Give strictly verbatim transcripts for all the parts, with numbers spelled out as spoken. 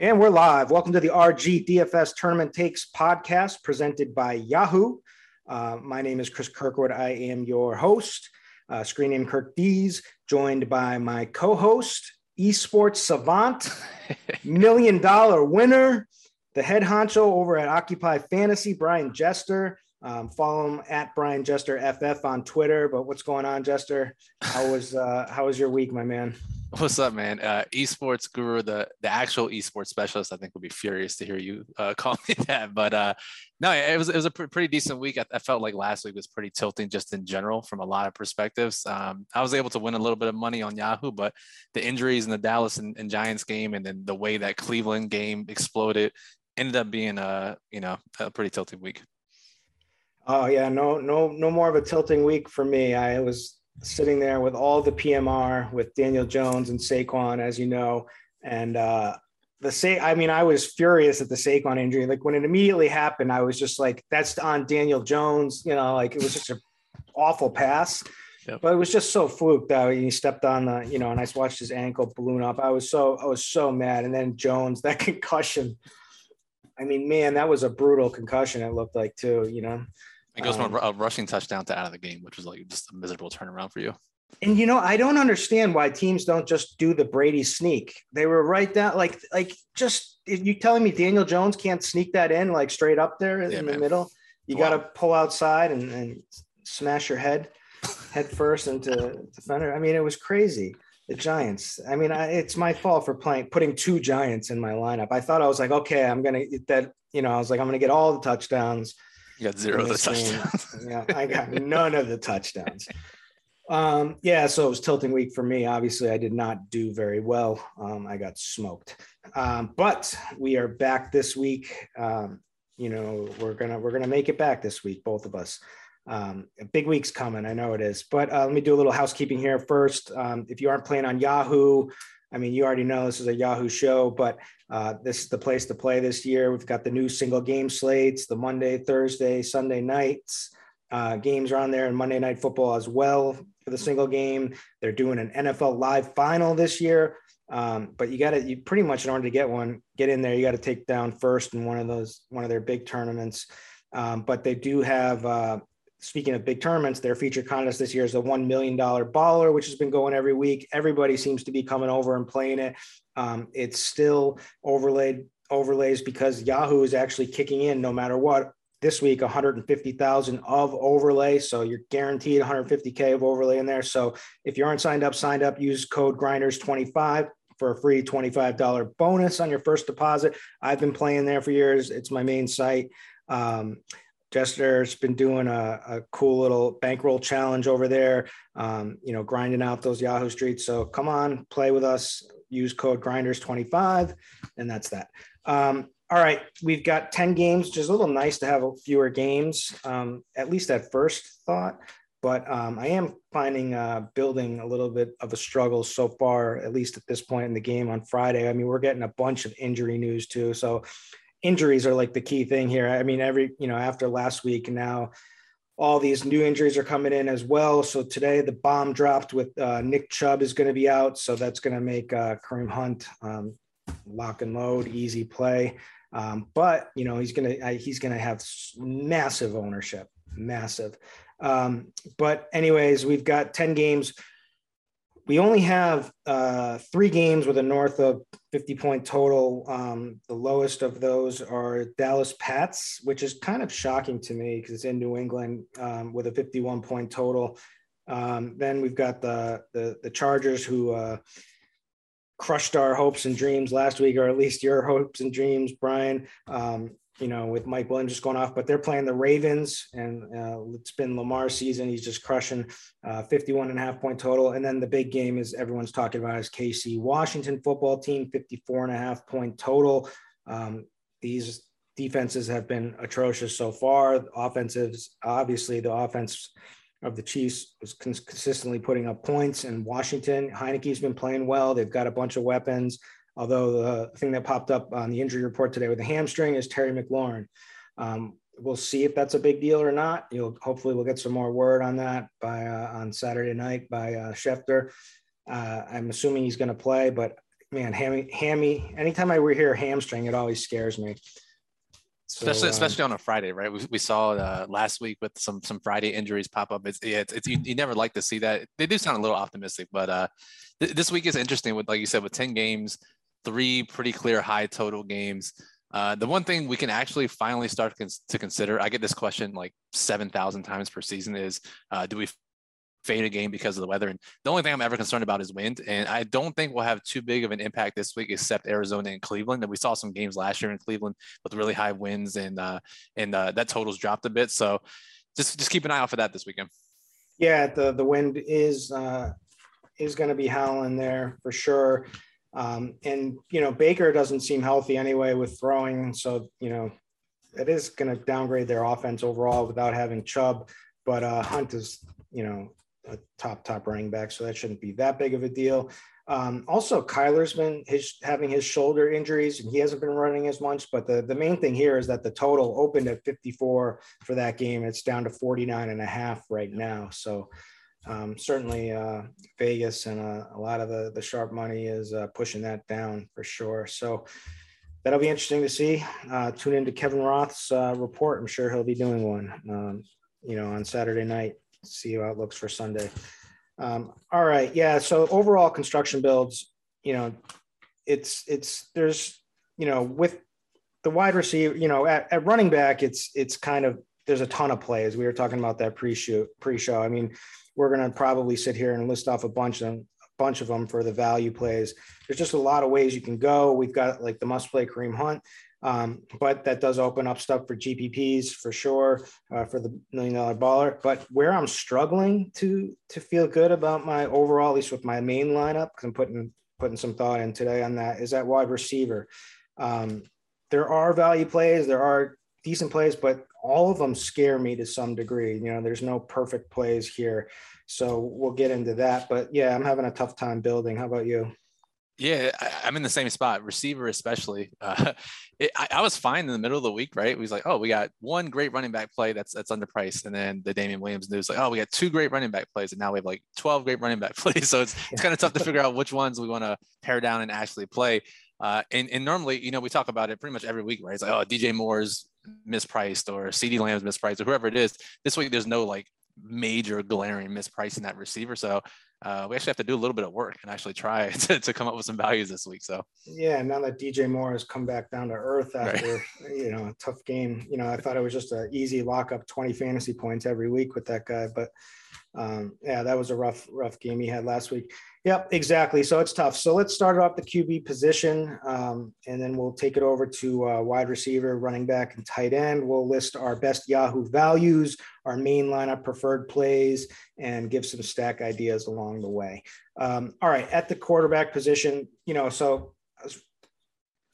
And we're live. Welcome to the R G D F S Tournament Takes podcast presented by Yahoo. Uh, my name is Chris Kirkwood. I am your host, uh, screen name Kirk Dees, joined by my co-host, esports savant, million dollar winner, the head honcho over at Occupy Fantasy, Brian Jester. Um, follow him at Brian Jester F F on Twitter. But what's going on, Jester? How was uh, how was your week, my man? What's up, man? Uh, esports guru, the, the actual esports specialist, I think would be furious to hear you uh, call me that. But uh, no, it was it was a pr- pretty decent week. I, I felt like last week was pretty tilting just in general from a lot of perspectives. Um, I was able to win a little bit of money on Yahoo, but the injuries in the Dallas and, and Giants game and then the way that Cleveland game exploded ended up being a, you know, a pretty tilting week. Oh, yeah. No, no, no more of a tilting week for me. I was sitting there with all the P M R with Daniel Jones and Saquon, as you know, and uh, the say, I mean, I was furious at the Saquon injury. Like when it immediately happened, I was just like, that's on Daniel Jones, you know, like it was just an awful pass, yep. But it was just so fluke that he stepped on the, you know, and I watched his ankle balloon up. I was so, I was so mad. And then Jones, that concussion, I mean, man, that was a brutal concussion. It looked like too, you know, it goes from a rushing touchdown to out of the game, which was like just a miserable turnaround for you. And, you know, I don't understand why teams don't just do the Brady sneak. They were right down, like, like just if you telling me Daniel Jones can't sneak that in, like straight up there in yeah, the man. middle, you wow. got to pull outside and, and smash your head head first into the defender. I mean, it was crazy. The Giants. I mean, I, it's my fault for playing, putting two Giants in my lineup. I thought I was like, okay, I'm going to that, you know, I was like, I'm going to get all the touchdowns. You got zero of the touchdowns. Yeah, I got none of the touchdowns. Um, yeah, so it was tilting week for me. Obviously, I did not do very well. Um, I got smoked. Um, but we are back this week. Um, you know, we're gonna we're gonna make it back this week, both of us. Um, a big week's coming, I know it is. But uh, let me do a little housekeeping here first. Um, if you aren't playing on Yahoo, I mean, you already know this is a Yahoo show, but uh, this is the place to play this year. We've got the new single game slates, the Monday, Thursday, Sunday nights. Uh, games are on there, and Monday Night Football as well for the single game. They're doing an N F L Live final this year. Um, but you got to, you pretty much in order to get one, get in there, you got to take down first in one of those, one of their big tournaments. Um, but they do have, uh, speaking of big tournaments, their feature contest this year is the one million dollars baller, which has been going every week. Everybody seems to be coming over and playing it. Um, it's still overlaid overlays because Yahoo is actually kicking in no matter what this week, one hundred fifty thousand of overlay. So you're guaranteed one hundred fifty K of overlay in there. So if you aren't signed up, signed up, use code grinders twenty-five for a free twenty-five dollars bonus on your first deposit. I've been playing there for years. It's my main site. Um, Jester's been doing a, a cool little bankroll challenge over there, um, you know, grinding out those Yahoo streets. So come on, play with us, use code grinders twenty-five, and that's that. Um, all right, we've got ten games, just a little nice to have fewer games, um, at least at first thought. But um, I am finding uh, building a little bit of a struggle so far, at least at this point in the game on Friday. I mean, we're getting a bunch of injury news too. So injuries are like the key thing here. I mean, every, you know, after last week, now all these new injuries are coming in as well. So today the bomb dropped with uh, Nick Chubb is going to be out. So that's going to make uh, Kareem Hunt um, lock and load, easy play. Um, but, you know, he's going to, he's going to have massive ownership, massive. Um, but anyways, we've got ten games. We only have uh, three games with a north of fifty point total. Um, the lowest of those are Dallas Pats, which is kind of shocking to me because it's in New England, um, with a fifty-one point total. Um, then we've got the, the, the Chargers, who uh, crushed our hopes and dreams last week, or at least your hopes and dreams, Brian, um, you know, with Mike Williams just going off, but they're playing the Ravens, and uh, it's been Lamar's season. He's just crushing, uh, fifty-one and a half point total. And then the big game is everyone's talking about is K C, Washington football team, fifty-four and a half point total. Um, these defenses have been atrocious so far. The offensives, obviously the offense of the Chiefs was cons- consistently putting up points, and Washington, Heineke's been playing well. They've got a bunch of weapons. Although the thing that popped up on the injury report today with the hamstring is Terry McLaurin. Um, we'll see if that's a big deal or not. You'll hopefully we'll get some more word on that by uh, on Saturday night by uh, Schefter. Uh, I'm assuming he's going to play, but man, hammy, hammy. Anytime I hear hamstring, it always scares me. So, especially, um, especially on a Friday, right? We, we saw uh, last week with some some Friday injuries pop up. It's, yeah, it's, it's you, you never like to see that. They do sound a little optimistic, but uh, th- this week is interesting. With, like you said, with ten games. Three pretty clear high total games. Uh, the one thing we can actually finally start to consider, I get this question like seven thousand times per season, is uh, do we fade a game because of the weather? And the only thing I'm ever concerned about is wind. And I don't think we'll have too big of an impact this week, except Arizona and Cleveland. And we saw some games last year in Cleveland with really high winds, and uh, and uh, that total's dropped a bit. So just, just keep an eye out for that this weekend. Yeah, the, the wind is, uh, is going to be howling there for sure. Um, and, you know, Baker doesn't seem healthy anyway with throwing. So, you know, it is going to downgrade their offense overall without having Chubb, but uh, Hunt is, you know, a top, top running back. So that shouldn't be that big of a deal. Um, also, Kyler's been his, having his shoulder injuries, and he hasn't been running as much. But the, the main thing here is that the total opened at fifty-four for that game. It's down to forty-nine and a half right now. So Um, certainly uh, Vegas and uh, a lot of the, the sharp money is uh, pushing that down for sure. So that'll be interesting to see. Uh, tune into Kevin Roth's uh, report. I'm sure he'll be doing one, um, you know, on Saturday night. See how it looks for Sunday. Um, all right. Yeah. So overall construction builds, you know, it's, it's, there's, you know, with the wide receiver, you know, at, at running back, it's, it's kind of, there's a ton of plays. We were talking about that pre-shoot pre-show. I mean, we're going to probably sit here and list off a bunch of them, a bunch of them for the value plays. There's just a lot of ways you can go. We've got like the must play Kareem Hunt, um, but that does open up stuff for G P Ps for sure, uh, for the million dollar baller. But where I'm struggling to, to feel good about my overall, at least with my main lineup, because I'm putting, putting some thought in today on that, is that wide receiver. Um, there are value plays. There are decent plays, but all of them scare me to some degree. You know, there's no perfect plays here. So we'll get into that, but yeah, I'm having a tough time building. How about you? Yeah, I, I'm in the same spot, receiver especially. Uh, it, I, I was fine in the middle of the week, right? It was like, oh, we got one great running back play that's that's underpriced. And then the Damian Williams news, like, oh, we got two great running back plays. And now we have like twelve great running back plays. So it's, it's kind of tough to figure out which ones we want to pare down and actually play. Uh, and, and normally, you know, we talk about it pretty much every week, right? It's like, oh, D J Moore's mispriced or CeeDee Lamb's mispriced or whoever it is. This week, there's no like major glaring mispricing that receiver. So uh, we actually have to do a little bit of work and actually try to, to come up with some values this week. So yeah, now that D J Moore has come back down to earth after, right. you know, a tough game, you know, I thought it was just an easy lock up twenty fantasy points every week with that guy. But um, yeah, that was a rough, rough game he had last week. Yep, exactly. So it's tough. So let's start off the Q B position, um, and then we'll take it over to uh, wide receiver, running back, and tight end. We'll list our best Yahoo values, our main lineup preferred plays, and give some stack ideas along the way. Um, all right, at the quarterback position, you know, so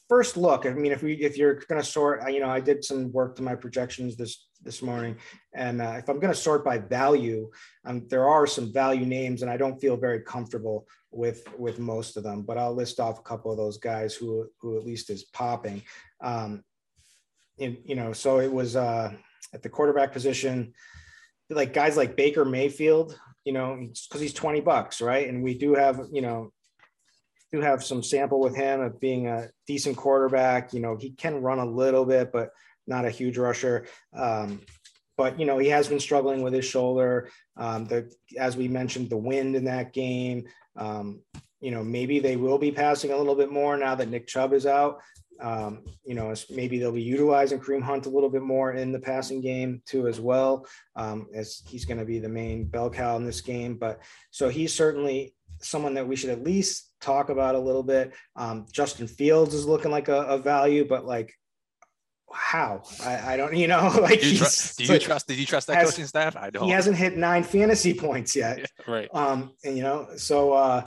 first look, I mean, if we if you're going to sort, you know, I did some work to my projections this this morning. And uh, if I'm going to sort by value, um, there are some value names and I don't feel very comfortable with, with most of them, but I'll list off a couple of those guys who, who at least is popping. Um, and, you know, so it was uh, at the quarterback position, like guys like Baker Mayfield, you know, cause he's twenty bucks. Right. And we do have, you know, do have some sample with him of being a decent quarterback. You know, he can run a little bit, but not a huge rusher. Um, but, you know, he has been struggling with his shoulder. Um, the, as we mentioned, the wind in that game, um, you know, maybe they will be passing a little bit more now that Nick Chubb is out. Um, you know, maybe they'll be utilizing Kareem Hunt a little bit more in the passing game too, as well, um, as he's going to be the main bell cow in this game. But so he's certainly someone that we should at least talk about a little bit. Um, Justin Fields is looking like a, a value, but like, how I, I don't, you know, like, do you, trust, do you like, trust, did you trust that has, coaching staff? I don't, he hasn't hit nine fantasy points yet. Yeah, right. Um, and you know, so, uh,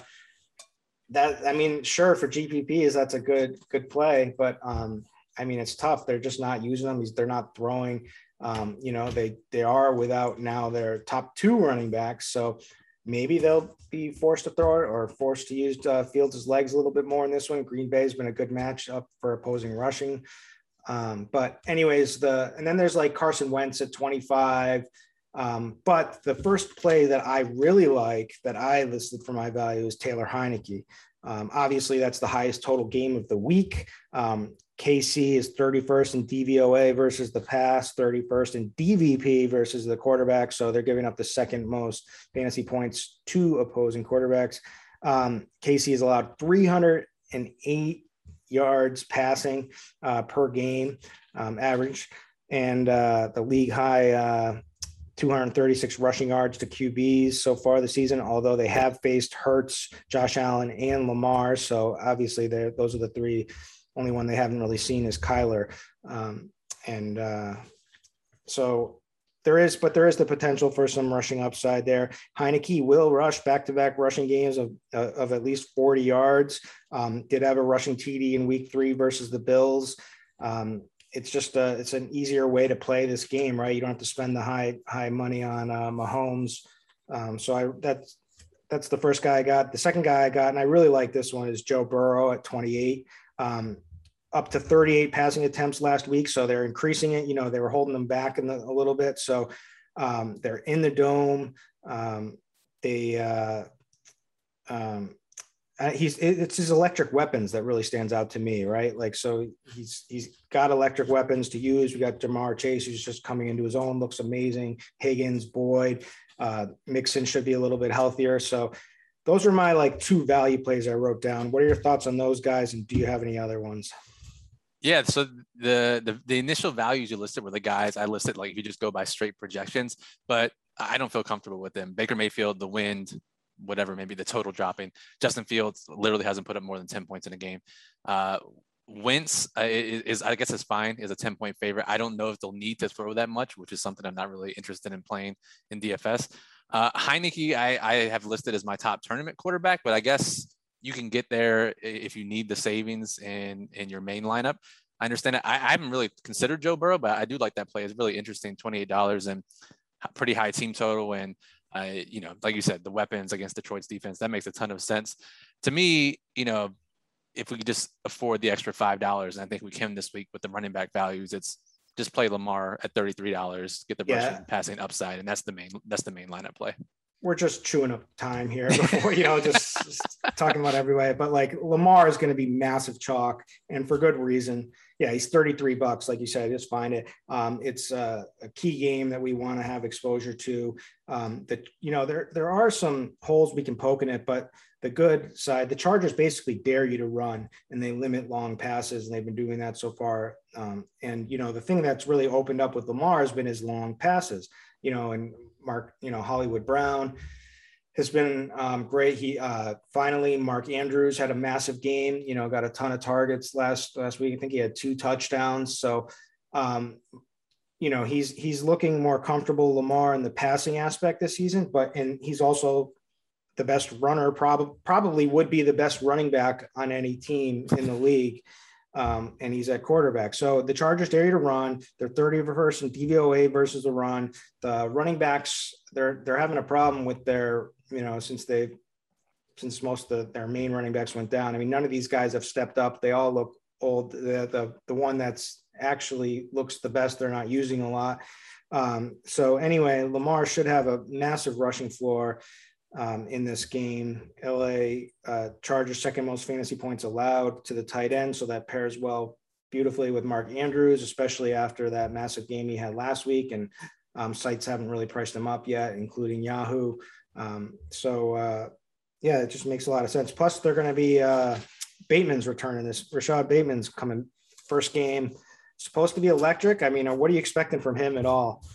that, I mean, sure for G P Ps, that's a good, good play, but, um, I mean, it's tough. They're just not using them. They're not throwing, um, you know, they, they are without now their top two running backs. So maybe they'll be forced to throw it or forced to use uh, Fields' legs a little bit more in this one. Green Bay has been a good match up for opposing rushing. Um, but anyways, the, and then there's like Carson Wentz at twenty-five. Um, but the first play that I really like that I listed for my value is Taylor Heineke. Um, obviously that's the highest total game of the week. Um, K C is thirty-first in D V O A versus the pass, thirty-first in D V P versus the quarterback. So they're giving up the second most fantasy points to opposing quarterbacks. Um, K C is allowed three hundred eight yards passing uh, per game um, average, and uh, the league high uh, two hundred thirty-six rushing yards to Q Bs so far this season, although they have faced Hurts, Josh Allen, and Lamar. So obviously those are the three. Only one they haven't really seen is Kyler. Um, and uh, so there is, but there is the potential for some rushing upside there. Heineke will rush back-to-back rushing games of, of at least forty yards. Um, did have a rushing T D in week three versus the Bills. Um, it's just a, it's an easier way to play this game, right? You don't have to spend the high, high money on uh, Mahomes. Um, so I, that's, that's the first guy I got. The second guy I got, and I really like this one, is Joe Burrow at twenty-eight. Um, up to thirty-eight passing attempts last week. So they're increasing it, you know, they were holding them back in the, a little bit. So um, they're in the dome. Um, they, uh, um, he's, it's his electric weapons that really stands out to me, right? Like, so he's, he's got electric weapons to use. We got Jamar Chase, who's just coming into his own, looks amazing. Higgins, Boyd, uh, Mixon should be a little bit healthier. So those are my like two value plays I wrote down. What are your thoughts on those guys? And do you have any other ones? Yeah, so the, the the initial values you listed were the guys I listed, like if you just go by straight projections, but I don't feel comfortable with them. Baker Mayfield, the wind, whatever, maybe the total dropping. Justin Fields literally hasn't put up more than ten points in a game. Uh, Wentz uh, is, is, I guess it's fine, is a ten-point favorite. I don't know if they'll need to throw that much, which is something I'm not really interested in playing in D F S. Uh, Heineke, I, I have listed as my top tournament quarterback, but I guess you can get there if you need the savings in, in your main lineup. I understand it. I, I haven't really considered Joe Burrow, but I do like that play. It's really interesting. twenty-eight dollars and pretty high team total. And, uh, you know, like you said, the weapons against Detroit's defense, that makes a ton of sense to me. You know, if we could just afford the extra five dollars, and I think we can this week with the running back values, it's just play Lamar at thirty-three dollars, get the rushing yeah. passing upside. And that's the main, that's the main lineup play. We're just chewing up time here before, you know, just, just talking about every way, but like Lamar is going to be massive chalk and for good reason. Yeah. He's thirty-three bucks. Like you said, just find it. Um, it's uh, a key game that we want to have exposure to. Um, that, you know, there, there are some holes we can poke in it, but the good side, the Chargers basically dare you to run and they limit long passes. And they've been doing that so far. Um, and, you know, the thing that's really opened up with Lamar has been his long passes, you know, and Mark, you know, Hollywood Brown has been um, great. He uh, finally, Mark Andrews had a massive game, you know, got a ton of targets last, last week. I think he had two touchdowns. So, um, you know, he's, he's looking more comfortable, Lamar, in the passing aspect this season, but, and he's also the best runner, prob- probably would be the best running back on any team in the league. Um, and he's at quarterback. So the Chargers dare you to run. They're thirty versus in D V O A versus the run. The running backs, they're they're having a problem with their, you know, since they since most of the, their main running backs went down. I mean, none of these guys have stepped up. They all look old. The the, the one that's actually looks the best, they're not using a lot. Um, so anyway, Lamar should have a massive rushing floor um, in this game. L A uh, Chargers second most fantasy points allowed to the tight end. So that pairs well beautifully with Mark Andrews, especially after that massive game he had last week, and um, sites haven't really priced him up yet, including Yahoo. Um, so uh, yeah, it just makes a lot of sense. Plus they're going to be uh, Bateman's returning this Rashad Bateman's coming first game, supposed to be electric. I mean, what are you expecting from him at all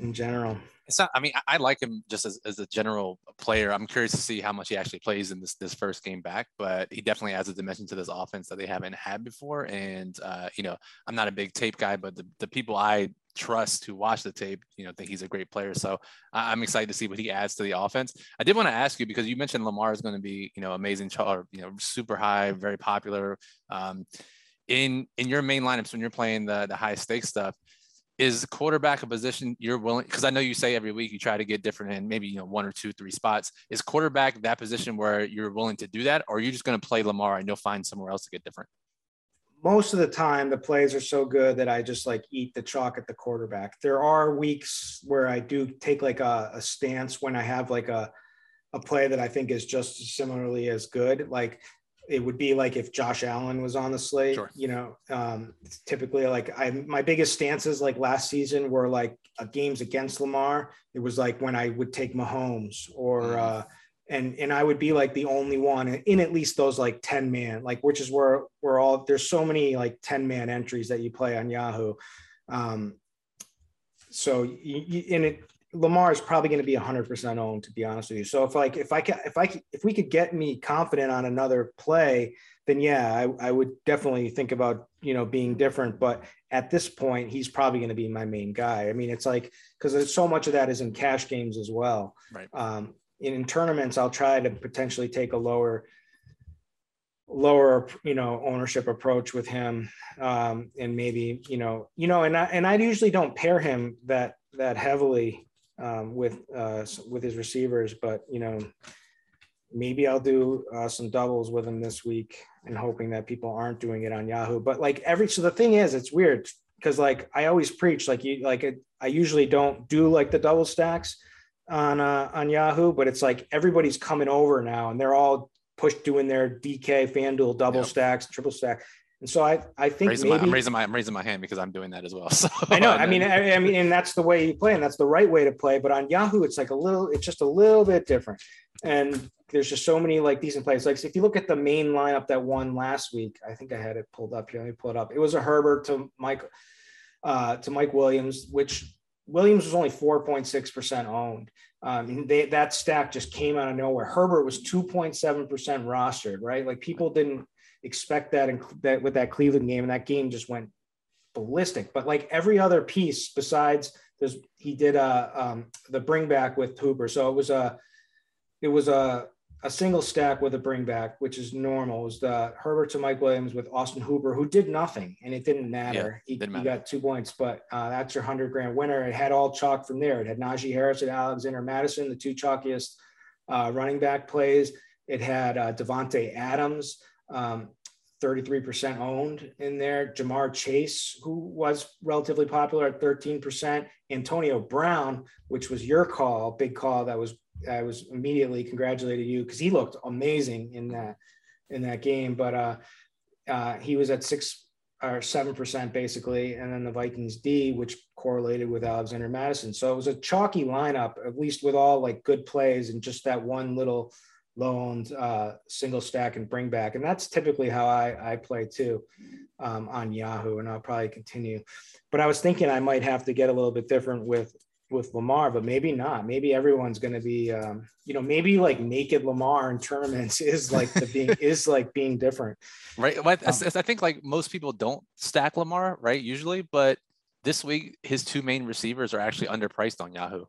in general? It's not, I mean, I like him just as, as a general player. I'm curious to see how much he actually plays in this this first game back, but he definitely adds a dimension to this offense that they haven't had before. And, uh, you know, I'm not a big tape guy, but the, the people I trust who watch the tape, you know, think he's a great player. So I'm excited to see what he adds to the offense. I did want to ask you, because you mentioned Lamar is going to be, you know, amazing, or, you know, super high, very popular. Um, in in your main lineups when you're playing the the high stakes stuff, is quarterback a position you're willing, because I know you say every week you try to get different in maybe, you know, one or two, three spots. Is quarterback that position where you're willing to do that, or are you just going to play Lamar and you'll find somewhere else to get different? Most of the time, the plays are so good that I just like eat the chalk at the quarterback. There are weeks where I do take like a, a stance when I have like a a play that I think is just similarly as good. Like it would be like if Josh Allen was on the slate, sure. you know, um, typically like I, my biggest stances like last season were like uh, games against Lamar. It was like when I would take Mahomes or, mm-hmm. uh, and, and I would be like the only one in at least those like ten man, like, which is where we're all, there's so many like ten man entries that you play on Yahoo. Um, so you, you, and it, Lamar is probably going to be one hundred percent owned, to be honest with you. So if like if I can, if I can, if we could get me confident on another play, then yeah, I, I would definitely think about, you know, being different. But at this point, he's probably going to be my main guy. I mean, it's like, because there's so much of that is in cash games as well. Right. Um, in, in tournaments, I'll try to potentially take a lower, lower, you know, ownership approach with him, um, and maybe you know, you know, and I and I usually don't pair him that that heavily. Um, with uh, with his receivers, but you know, maybe I'll do uh, some doubles with him this week, and hoping that people aren't doing it on Yahoo. But like every so the thing is, it's weird because like I always preach like you like it, I usually don't do like the double stacks on uh, on Yahoo, but it's like everybody's coming over now, and they're all pushed doing their D K FanDuel double yep. stacks, triple stack. And so I, I think raising maybe, my, I'm raising my, I'm raising my hand because I'm doing that as well. So I know, I mean, I, I mean, and that's the way you play and that's the right way to play, but on Yahoo, it's like a little, it's just a little bit different. And there's just so many like decent plays. Like if you look at the main lineup that won last week, I think I had it pulled up here. Let me pull it up. It was a Herbert to Mike, uh, to Mike Williams, which Williams was only four point six percent owned. Um, and they, that stack just came out of nowhere. Herbert was two point seven percent rostered, right? Like people didn't expect that, and that with that Cleveland game, and that game just went ballistic. But like every other piece besides there's he did uh um the bring back with Hooper, so it was a it was a a single stack with a bring back, which is normal. It was the Herbert to Mike Williams with Austin Hooper, who did nothing, and it didn't matter. Yeah, he, didn't matter. He got two points, but uh that's your hundred grand winner. It had all chalk from there. It had Najee Harris and Alexander Madison, the two chalkiest uh running back plays. It had uh Devontae Adams. Um, thirty-three percent owned in there. Jamar Chase, who was relatively popular at thirteen percent. Antonio Brown, which was your call, big call that was I was immediately congratulated you because he looked amazing in that in that game. But uh, uh, he was at six or seven percent basically, and then the Vikings D, which correlated with Alexander Madison. So it was a chalky lineup, at least with all like good plays and just that one little loaned uh, single stack and bring back. And that's typically how I, I play too um, on Yahoo, and I'll probably continue. But I was thinking I might have to get a little bit different with with Lamar, but maybe not. Maybe everyone's going to be, um, you know, maybe like naked Lamar in tournaments is like the being is like being different, right? Well, I, um, I think like most people don't stack Lamar, right? Usually, but this week his two main receivers are actually underpriced on Yahoo,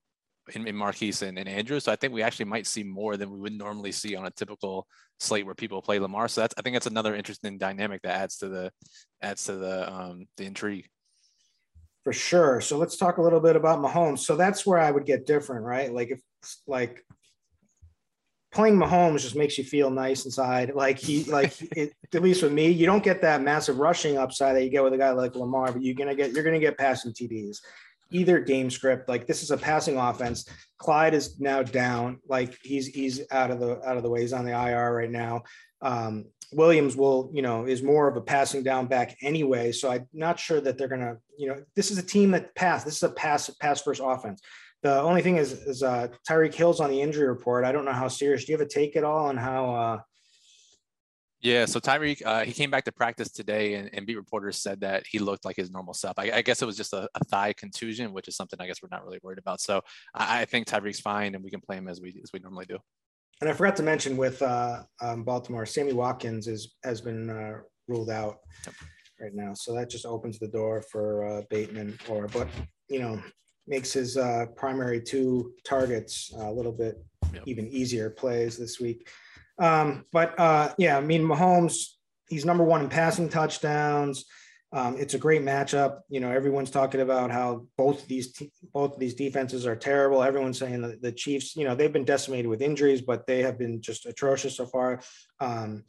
in, in Marquise and, and Andrews. So I think we actually might see more than we would normally see on a typical slate where people play Lamar. So that's I think that's another interesting dynamic that adds to the adds to the um, the intrigue. For sure. So let's talk a little bit about Mahomes. So that's where I would get different, right? Like if like playing Mahomes just makes you feel nice inside. Like he, like it, at least with me, you don't get that massive rushing upside that you get with a guy like Lamar, but you're gonna get you're gonna get passing T Ds. Either game script, like this is a passing offense. Clyde is now down, like he's he's out of the out of the way. He's on the I R right now. Um, Williams will, you know, is more of a passing down back anyway. So I'm not sure that they're gonna, you know, this is a team that pass. This is a pass pass first offense. The only thing is, is uh, Tyreek Hill's on the injury report. I don't know how serious. Do you have a take at all on how? Uh... Yeah, so Tyreek uh, he came back to practice today, and, and beat reporters said that he looked like his normal self. I, I guess it was just a, a thigh contusion, which is something I guess we're not really worried about. So I, I think Tyreek's fine, and we can play him as we as we normally do. And I forgot to mention with uh, um, Baltimore, Sammy Watkins is, has been uh, ruled out right now. So that just opens the door for uh, Bateman or, but, you know, makes his uh, primary two targets a little bit yep. even easier plays this week. Um, but uh, yeah, I mean, Mahomes, he's number one in passing touchdowns. Um, it's a great matchup. You know, everyone's talking about how both these te- both of these defenses are terrible. Everyone's saying the, the Chiefs, you know, they've been decimated with injuries, but they have been just atrocious so far. Um,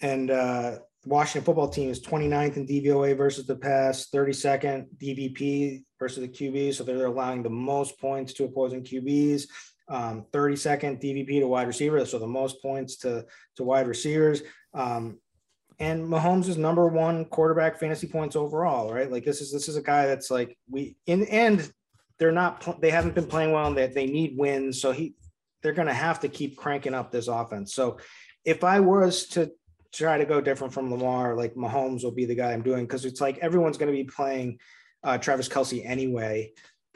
and uh, Washington football team is twenty-ninth in D V O A versus the pass, thirty-second D V P versus the Q B. So they're allowing the most points to opposing Q Bs. Um, thirty-second D V P to wide receiver, so the most points to to wide receivers. Um, And Mahomes is number one quarterback fantasy points overall, right? Like this is this is a guy that's like we in and they're not they haven't been playing well, and that they, they need wins, so he they're going to have to keep cranking up this offense. So if I was to try to go different from Lamar, like Mahomes will be the guy I'm doing because it's like everyone's going to be playing uh, Travis Kelce anyway,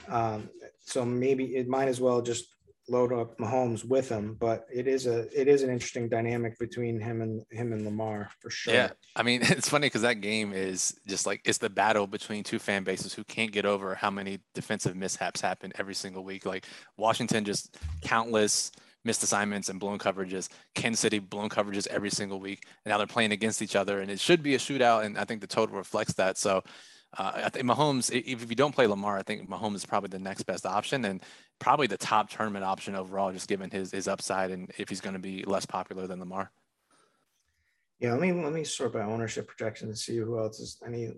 um, so maybe it might as well just load up Mahomes with him, but it is a it is an interesting dynamic between him and him and Lamar for sure. Yeah, I mean it's funny because that game is just like it's the battle between two fan bases who can't get over how many defensive mishaps happen every single week. Like Washington just countless missed assignments and blown coverages. Kansas City blown coverages every single week. And now they're playing against each other, and it should be a shootout. And I think the total reflects that. So. Uh, I think Mahomes, if you don't play Lamar, I think Mahomes is probably the next best option and probably the top tournament option overall, just given his his upside and if he's going to be less popular than Lamar. Yeah, let me let me sort by ownership projection to see who else is any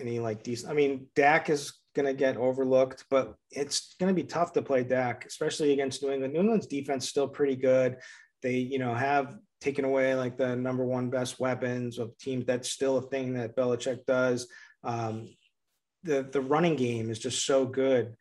any like decent. I mean, Dak is going to get overlooked, but it's going to be tough to play Dak, especially against New England. New England's defense is still pretty good. They, you know, have taken away like the number one best weapons of teams. That's still a thing that Belichick does. Um, the, the running game is just so good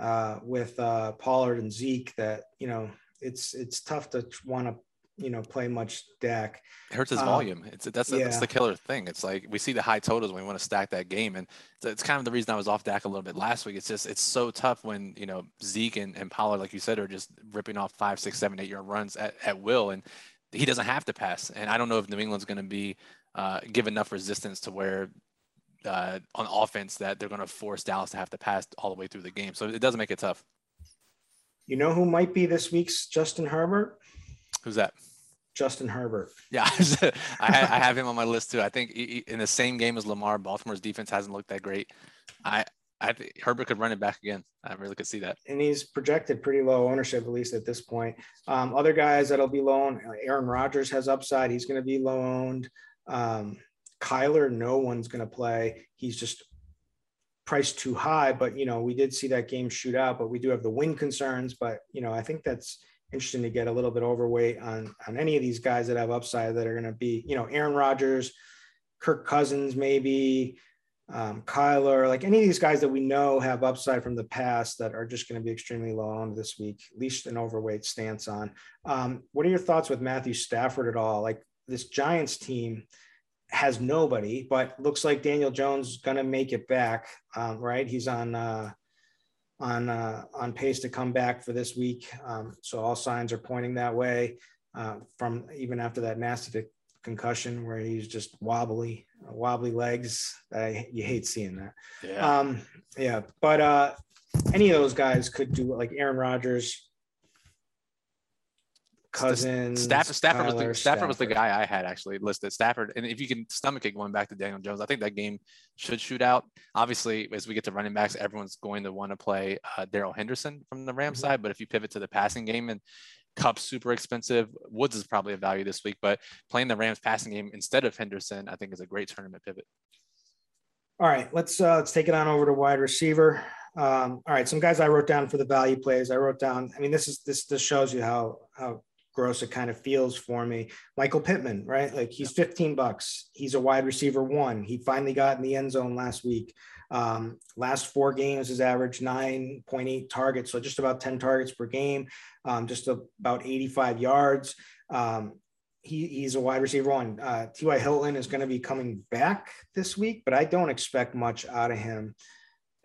uh, with uh, Pollard and Zeke that, you know, it's, it's tough to want to, you know, play much Dak. It hurts his um, volume. It's that's, yeah. that's the killer thing. It's like, we see the high totals when we want to stack that game. And it's, it's kind of the reason I was off Dak a little bit last week. It's just, it's so tough when, you know, Zeke and, and Pollard, like you said, are just ripping off five, six, seven, eight yard runs at, at will. And he doesn't have to pass. And I don't know if New England's going to be uh, give enough resistance to where, Uh, on offense that they're going to force Dallas to have to pass all the way through the game. So it does make it tough. You know who might be this week's Justin Herbert? Who's that? Justin Herbert. Yeah, I, I have him on my list too. I think he, in the same game as Lamar, Baltimore's defense hasn't looked that great. I, I think Herbert could run it back again. I really could see that. And he's projected pretty low ownership, at least at this point. Um, other guys that'll be low owned, Aaron Rodgers has upside. He's going to be low owned. Um, Kyler, no one's going to play. He's just priced too high, but, you know, we did see that game shoot out, but we do have the win concerns. But, you know, I think that's interesting to get a little bit overweight on, on any of these guys that have upside that are going to be, you know, Aaron Rodgers, Kirk Cousins, maybe um, Kyler, like any of these guys that we know have upside from the past that are just going to be extremely low on this week, at least an overweight stance on. Um, what are your thoughts with Matthew Stafford at all? Like, this Giants team has nobody, but looks like Daniel Jones is going to make it back. Um, right. He's on, uh, on, uh, on pace to come back for this week. Um, so all signs are pointing that way, uh, from even after that nasty concussion where he's just wobbly, wobbly legs. I, you hate seeing that. Yeah. Um, yeah. But, uh, any of those guys could do, like Aaron Rodgers, Cousins, Stafford, Stafford, Kyler, was the, Stafford, Stafford was the guy I had actually listed. Stafford, and if you can stomach it going back to Daniel Jones, I think that game should shoot out. Obviously, as we get to running backs, everyone's going to want to play uh, Darrell Henderson from the Rams mm-hmm. side. But if you pivot to the passing game, and Cup's super expensive, Woods is probably a value this week. But playing the Rams passing game instead of Henderson, I think, is a great tournament pivot. All right, let's uh, let's take it on over to wide receiver. Um, all right, some guys I wrote down for the value plays. I wrote down. I mean, this is this this shows you how how. gross it kind of feels for me. Michael Pittman, right? Like, he's fifteen bucks. He's a wide receiver one. He finally got in the end zone last week. Um, last four games, his average nine point eight targets. So just about ten targets per game, um, just about eighty-five yards. Um, he, he's a wide receiver one. Uh, T Y Hilton is going to be coming back this week, but I don't expect much out of him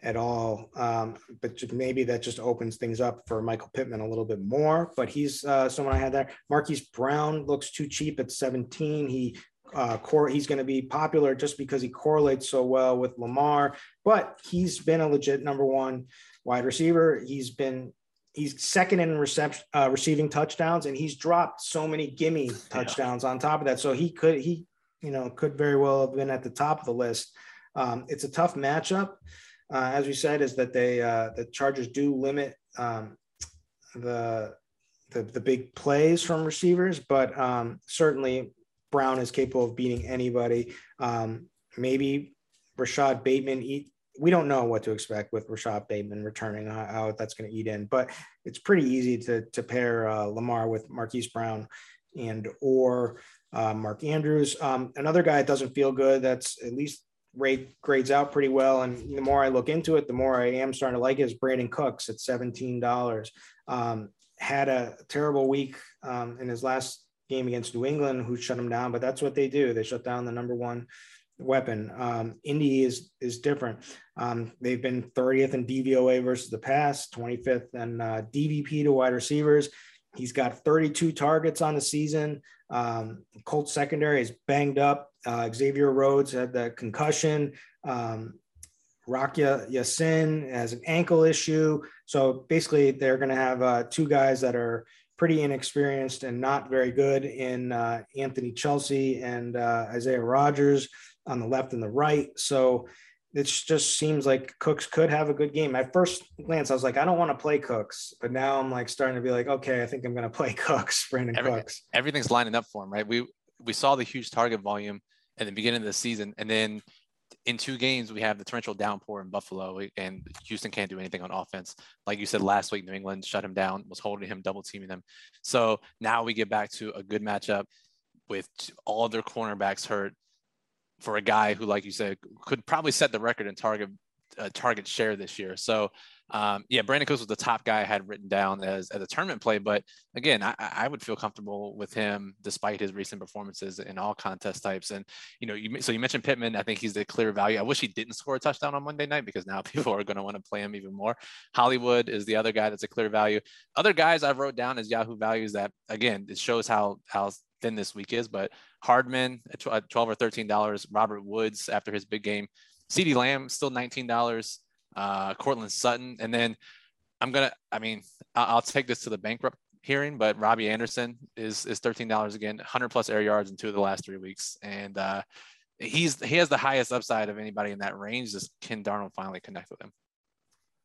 at all. Um, but maybe that just opens things up for Michael Pittman a little bit more, but he's uh, someone I had there. Marquise Brown looks too cheap at seventeen. He uh, core, he's going to be popular just because he correlates so well with Lamar, but he's been a legit number one wide receiver. He's been, he's second in reception, uh, receiving touchdowns, and he's dropped so many gimme touchdowns yeah. on top of that. So he could, he, you know, could very well have been at the top of the list. Um, it's a tough matchup. Uh, as we said, is that they uh, the Chargers do limit um, the, the the big plays from receivers, but um, certainly Brown is capable of beating anybody. Um, maybe Rashad Bateman. Eat, we don't know what to expect with Rashad Bateman returning, how, how that's going to eat in, but it's pretty easy to to pair uh, Lamar with Marquise Brown and or uh, Mark Andrews. Um, another guy that doesn't feel good, that's at least rate grades out pretty well, and the more I look into it, the more I am starting to like it, is Brandon Cooks at seventeen dollars. Um, had a terrible week um, in his last game against New England, who shut him down, but that's what they do. They shut down the number one weapon. Um, Indy is is different. Um, they've been thirtieth in D V O A versus the pass, twenty-fifth in uh, D V P to wide receivers. He's got thirty-two targets on the season. Um, Colts secondary is banged up. Uh, Xavier Rhodes had that concussion. Um, Rakia Yassin has an ankle issue. So basically they're going to have uh, two guys that are pretty inexperienced and not very good in uh, Anthony Chelsea and uh, Isaiah Rodgers on the left and the right. So it just seems like Cooks could have a good game. At first glance, I was like, I don't want to play Cooks, but now I'm like starting to be like, okay, I think I'm going to play Cooks, Brandon Every, Cooks. Everything's lining up for him, right? We we saw the huge target volume at the beginning of the season, and then in two games we have the torrential downpour in Buffalo, and Houston can't do anything on offense. Like you said last week, New England shut him down, was holding him, double teaming him. So now we get back to a good matchup with all their cornerbacks hurt, for a guy who, like you said, could probably set the record in target uh, target share this year. So, um, yeah, Brandon Cooks was the top guy I had written down as, as a tournament play. But, again, I, I would feel comfortable with him despite his recent performances in all contest types. And, you know, you, so you mentioned Pittman. I think he's the clear value. I wish he didn't score a touchdown on Monday night because now people are going to want to play him even more. Hollywood is the other guy that's a clear value. Other guys I've wrote down as Yahoo values that, again, it shows how how – thin this week is, but Hardman at twelve or thirteen dollars, Robert Woods after his big game, CeeDee Lamb still nineteen dollars, uh, Cortland Sutton. And then I'm going to, I mean, I'll take this to the bankrupt hearing, but Robbie Anderson is, is thirteen dollars again, one hundred plus air yards in two of the last three weeks. And uh, he's, he has the highest upside of anybody in that range. Just Ken Darnold finally connect with him.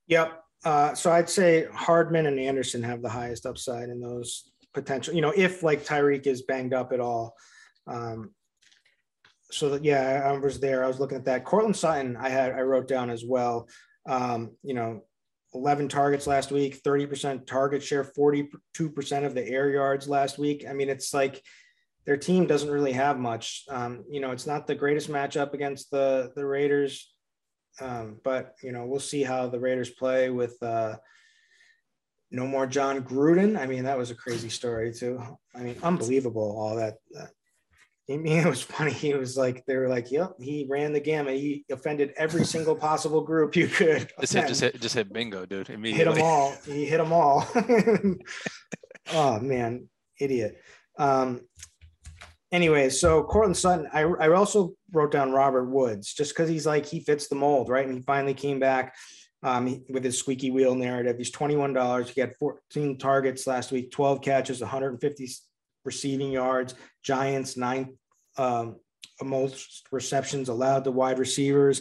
Yep. Uh, so I'd say Hardman and Anderson have the highest upside in those potential, you know, if like Tyreek is banged up at all, um, So that, yeah, I was there. I was looking at that. Cortland Sutton, I had, I wrote down as well. Um, you know, eleven targets last week, thirty percent target share, forty-two percent of the air yards last week. I mean, it's like their team doesn't really have much. Um, you know, it's not the greatest matchup against the, the Raiders. Um, but, you know, we'll see how the Raiders play with uh, no more John Gruden. I mean, that was a crazy story too. I mean, unbelievable, all that. Uh, I mean, it was funny. He was like, they were like, yep, he ran the gamut. He offended every single possible group you could. Just hit, just hit, just hit bingo, dude. Immediately. Hit them all. He hit them all. Oh, man. Idiot. Um, anyway, so Cortland Sutton, I, I also wrote down Robert Woods just because he's like, he fits the mold, right? And he finally came back um, with his squeaky wheel narrative. He's twenty-one dollars. He had fourteen targets last week, twelve catches, one hundred fifty receiving yards. Giants, nine um, most receptions allowed to wide receivers.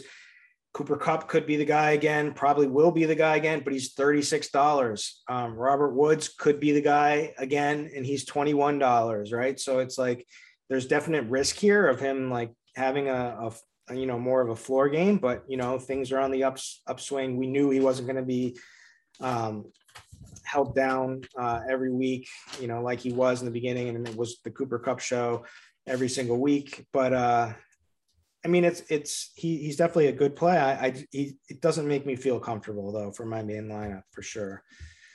Cooper Kupp could be the guy again, probably will be the guy again, but he's thirty-six dollars. Um, Robert Woods could be the guy again, and he's twenty-one dollars, right? So it's like there's definite risk here of him like having a, a, a you know, more of a floor game, but, you know, things are on the ups, upswing. We knew he wasn't going to be um, – held down uh, every week, you know, like he was in the beginning, and it was the Cooper Kupp show every single week. But uh, I mean, it's it's he he's definitely a good play. I, I he, it doesn't make me feel comfortable though for my main lineup for sure.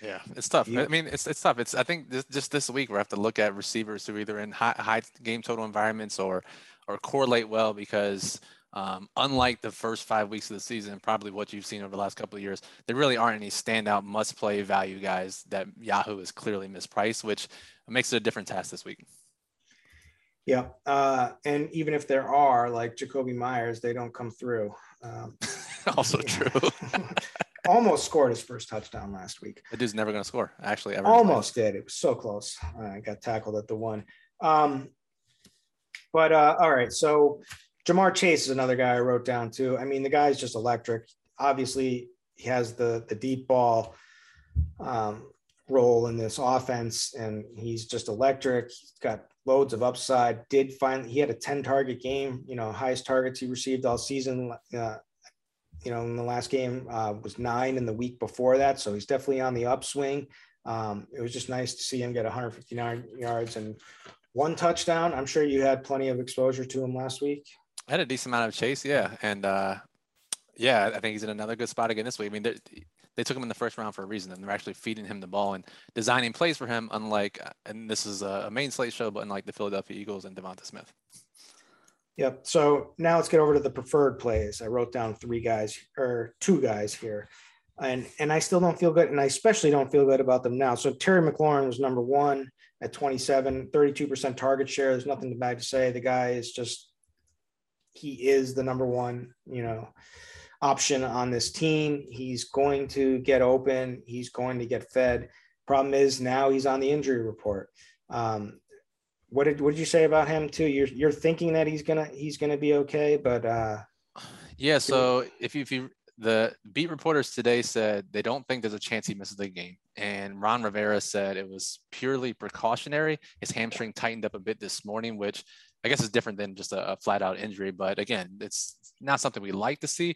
Yeah, it's tough. You, I mean, it's it's tough. It's I think this, just this week we have to look at receivers who are either in high, high game total environments or or correlate well because. Um, unlike the first five weeks of the season, probably what you've seen over the last couple of years, there really aren't any standout must-play value guys that Yahoo is clearly mispriced, which makes it a different task this week. Yeah, uh, and even if there are, like Jacoby Myers, they don't come through. Um, also true. Almost scored his first touchdown last week. The dude's never going to score, actually. Ever Almost played. did. It was so close. I uh, got tackled at the one. Um, but, uh, all right, so... Jamar Chase is another guy I wrote down too. I mean, the guy's just electric. Obviously, he has the the deep ball um, role in this offense, and he's just electric. He's got loads of upside. Did finally he had a ten target game. You know, highest targets he received all season. Uh, you know, in the last game uh, was nine, and the week before that, so he's definitely on the upswing. Um, it was just nice to see him get one hundred fifty-nine yards and one touchdown. I'm sure you had plenty of exposure to him last week. I had a decent amount of Chase, yeah. And, uh, yeah, I think he's in another good spot again this week. I mean, they took him in the first round for a reason, and they're actually feeding him the ball and designing plays for him, unlike – and this is a main slate show, but unlike the Philadelphia Eagles and Devonta Smith. Yep. So now let's get over to the preferred plays. I wrote down three guys – or two guys here. And and I still don't feel good, and I especially don't feel good about them now. So Terry McLaurin was number one at twenty-seven, thirty-two percent target share. There's nothing bad to say. The guy is just – he is the number one, you know, option on this team. He's going to get open. He's going to get fed. Problem is now he's on the injury report. Um, what did what did you say about him too? You're you're thinking that he's gonna he's gonna be okay, but uh, yeah. So if you if you the beat reporters today said they don't think there's a chance he misses the game, and Ron Rivera said it was purely precautionary. His hamstring tightened up a bit this morning, which I guess it's different than just a, a flat out injury, but again, it's not something we like to see.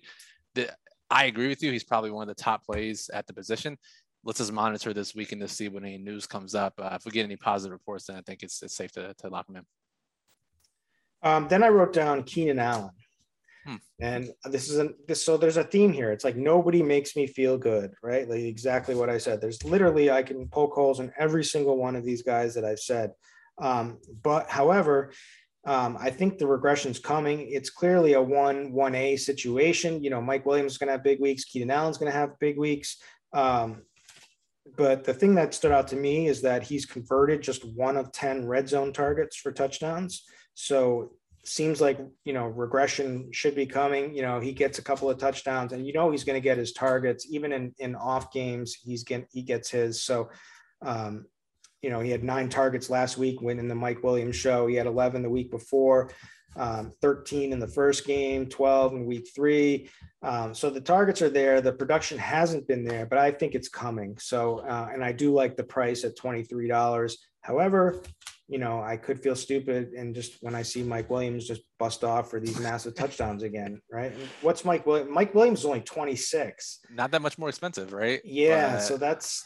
The, I agree with you. He's probably one of the top plays at the position. Let's just monitor this weekend to see when any news comes up. Uh, if we get any positive reports, then I think it's it's safe to, to lock him in. Um, then I wrote down Keenan Allen. Hmm. And this is a, this, so there's a theme here. It's like, nobody makes me feel good, right? Like exactly what I said. There's literally, I can poke holes in every single one of these guys that I've said. Um, but however, Um, I think the regression's coming. It's clearly a one, one A situation. You know, Mike Williams is going to have big weeks. Keenan Allen's going to have big weeks. Um, but the thing that stood out to me is that he's converted just one of ten red zone targets for touchdowns. So seems like, you know, regression should be coming. You know, he gets a couple of touchdowns and, you know, he's going to get his targets, even in, in off games, he's getting, he gets his. So, um, you know, he had nine targets last week when in the Mike Williams show. He had eleven the week before, um, thirteen in the first game, twelve in week three. Um, so the targets are there. The production hasn't been there, but I think it's coming. So, uh, and I do like the price at twenty-three dollars. However, you know, I could feel stupid. And just when I see Mike Williams just bust off for these massive touchdowns again, right? What's Mike Williams? Mike Williams is only twenty-six. Not that much more expensive, right? Yeah. But so that's,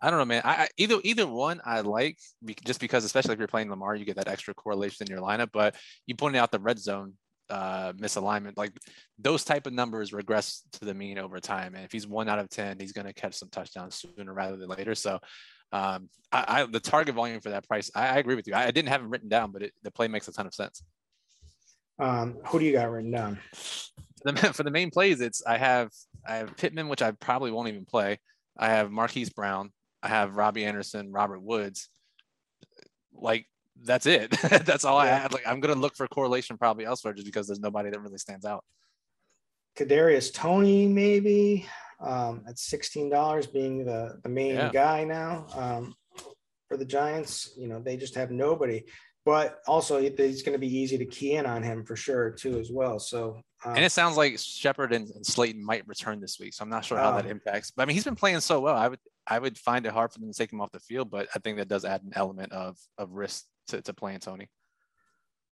I don't know, man. I, I either either one I like, just because, especially if you're playing Lamar, you get that extra correlation in your lineup. But you pointed out the red zone uh, misalignment, like those type of numbers regress to the mean over time. And if he's one out of ten, he's going to catch some touchdowns sooner rather than later. So um, I, I, the target volume for that price, I, I agree with you. I, I didn't have it written down, but it, the play makes a ton of sense. Um, who do you got written down? For the, for the main plays, it's I have I have Pittman, which I probably won't even play. I have Marquise Brown. I have Robbie Anderson, Robert Woods. Like, that's it. That's all yeah. I had. Like, I'm going to look for correlation probably elsewhere just because there's nobody that really stands out. Kadarius Toney, maybe um, at sixteen dollars being the, the main yeah. guy now um, for the Giants. You know, they just have nobody. But also, it's going to be easy to key in on him for sure, too, as well. So, um, and it sounds like Shepard and, and Slayton might return this week. So I'm not sure how um, that impacts. But I mean, he's been playing so well. I would I would find it hard for them to take him off the field, but I think that does add an element of of risk to, to playing Toney.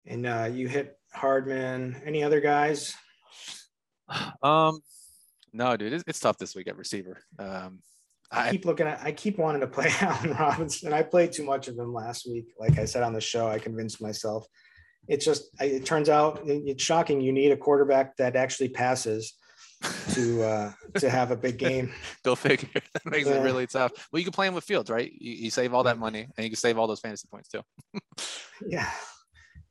And uh, you hit Hardman. Any other guys? Um, no, dude, it's, it's tough this week at receiver. Um, I keep looking at, I keep wanting to play Allen Robinson. I played too much of him last week. Like I said on the show, I convinced myself. It's just, it turns out it's shocking. You need a quarterback that actually passes to, uh, to have a big game. Go figure. That makes yeah. it really tough. Well, you can play him with Fields, right? You, you save all that money and you can save all those fantasy points too. yeah.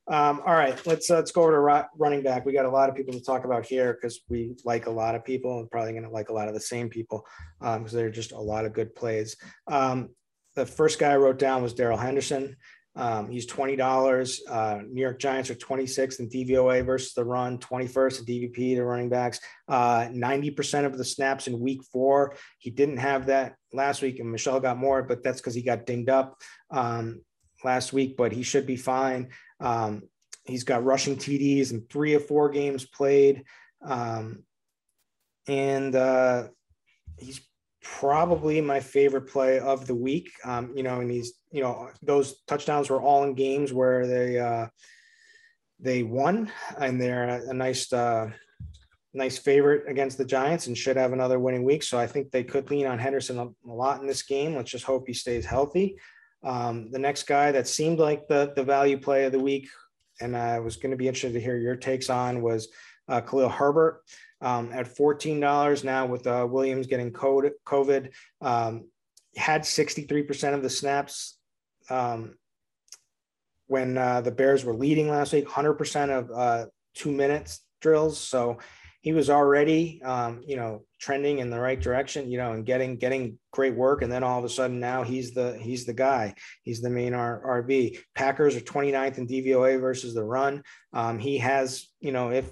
Um, all right, let's, uh, let's go over to ro- running back. We got a lot of people to talk about here because we like a lot of people and probably going to like a lot of the same people because um, there are just a lot of good plays. Um, the first guy I wrote down was Darrell Henderson. Um, he's twenty dollars. Uh, New York Giants are twenty-sixth in D V O A versus the run, twenty-first in D V P, the running backs. Uh, ninety percent of the snaps in week four. He didn't have that last week, and Michelle got more, but that's because he got dinged up um, last week, but he should be fine. Um, he's got rushing T Ds in three of four games played. Um, and, uh, he's probably my favorite play of the week. Um, you know, and he's, you know, those touchdowns were all in games where they, uh, they won, and they're a, a nice, uh, nice favorite against the Giants and should have another winning week. So I think they could lean on Henderson a, a lot in this game. Let's just hope he stays healthy. Um, the next guy that seemed like the, the value play of the week, and I was going to be interested to hear your takes on, was uh, Khalil Herbert um, at fourteen dollars now with uh, Williams getting COVID. Um, had sixty-three percent of the snaps um, when uh, the Bears were leading last week, one hundred percent of uh, two minutes drills. So he was already, um, you know, trending in the right direction, you know, and getting, getting great work. And then all of a sudden now he's the, he's the guy, he's the main R B. Packers are twenty-ninth in D V O A versus the run. Um, he has, you know, if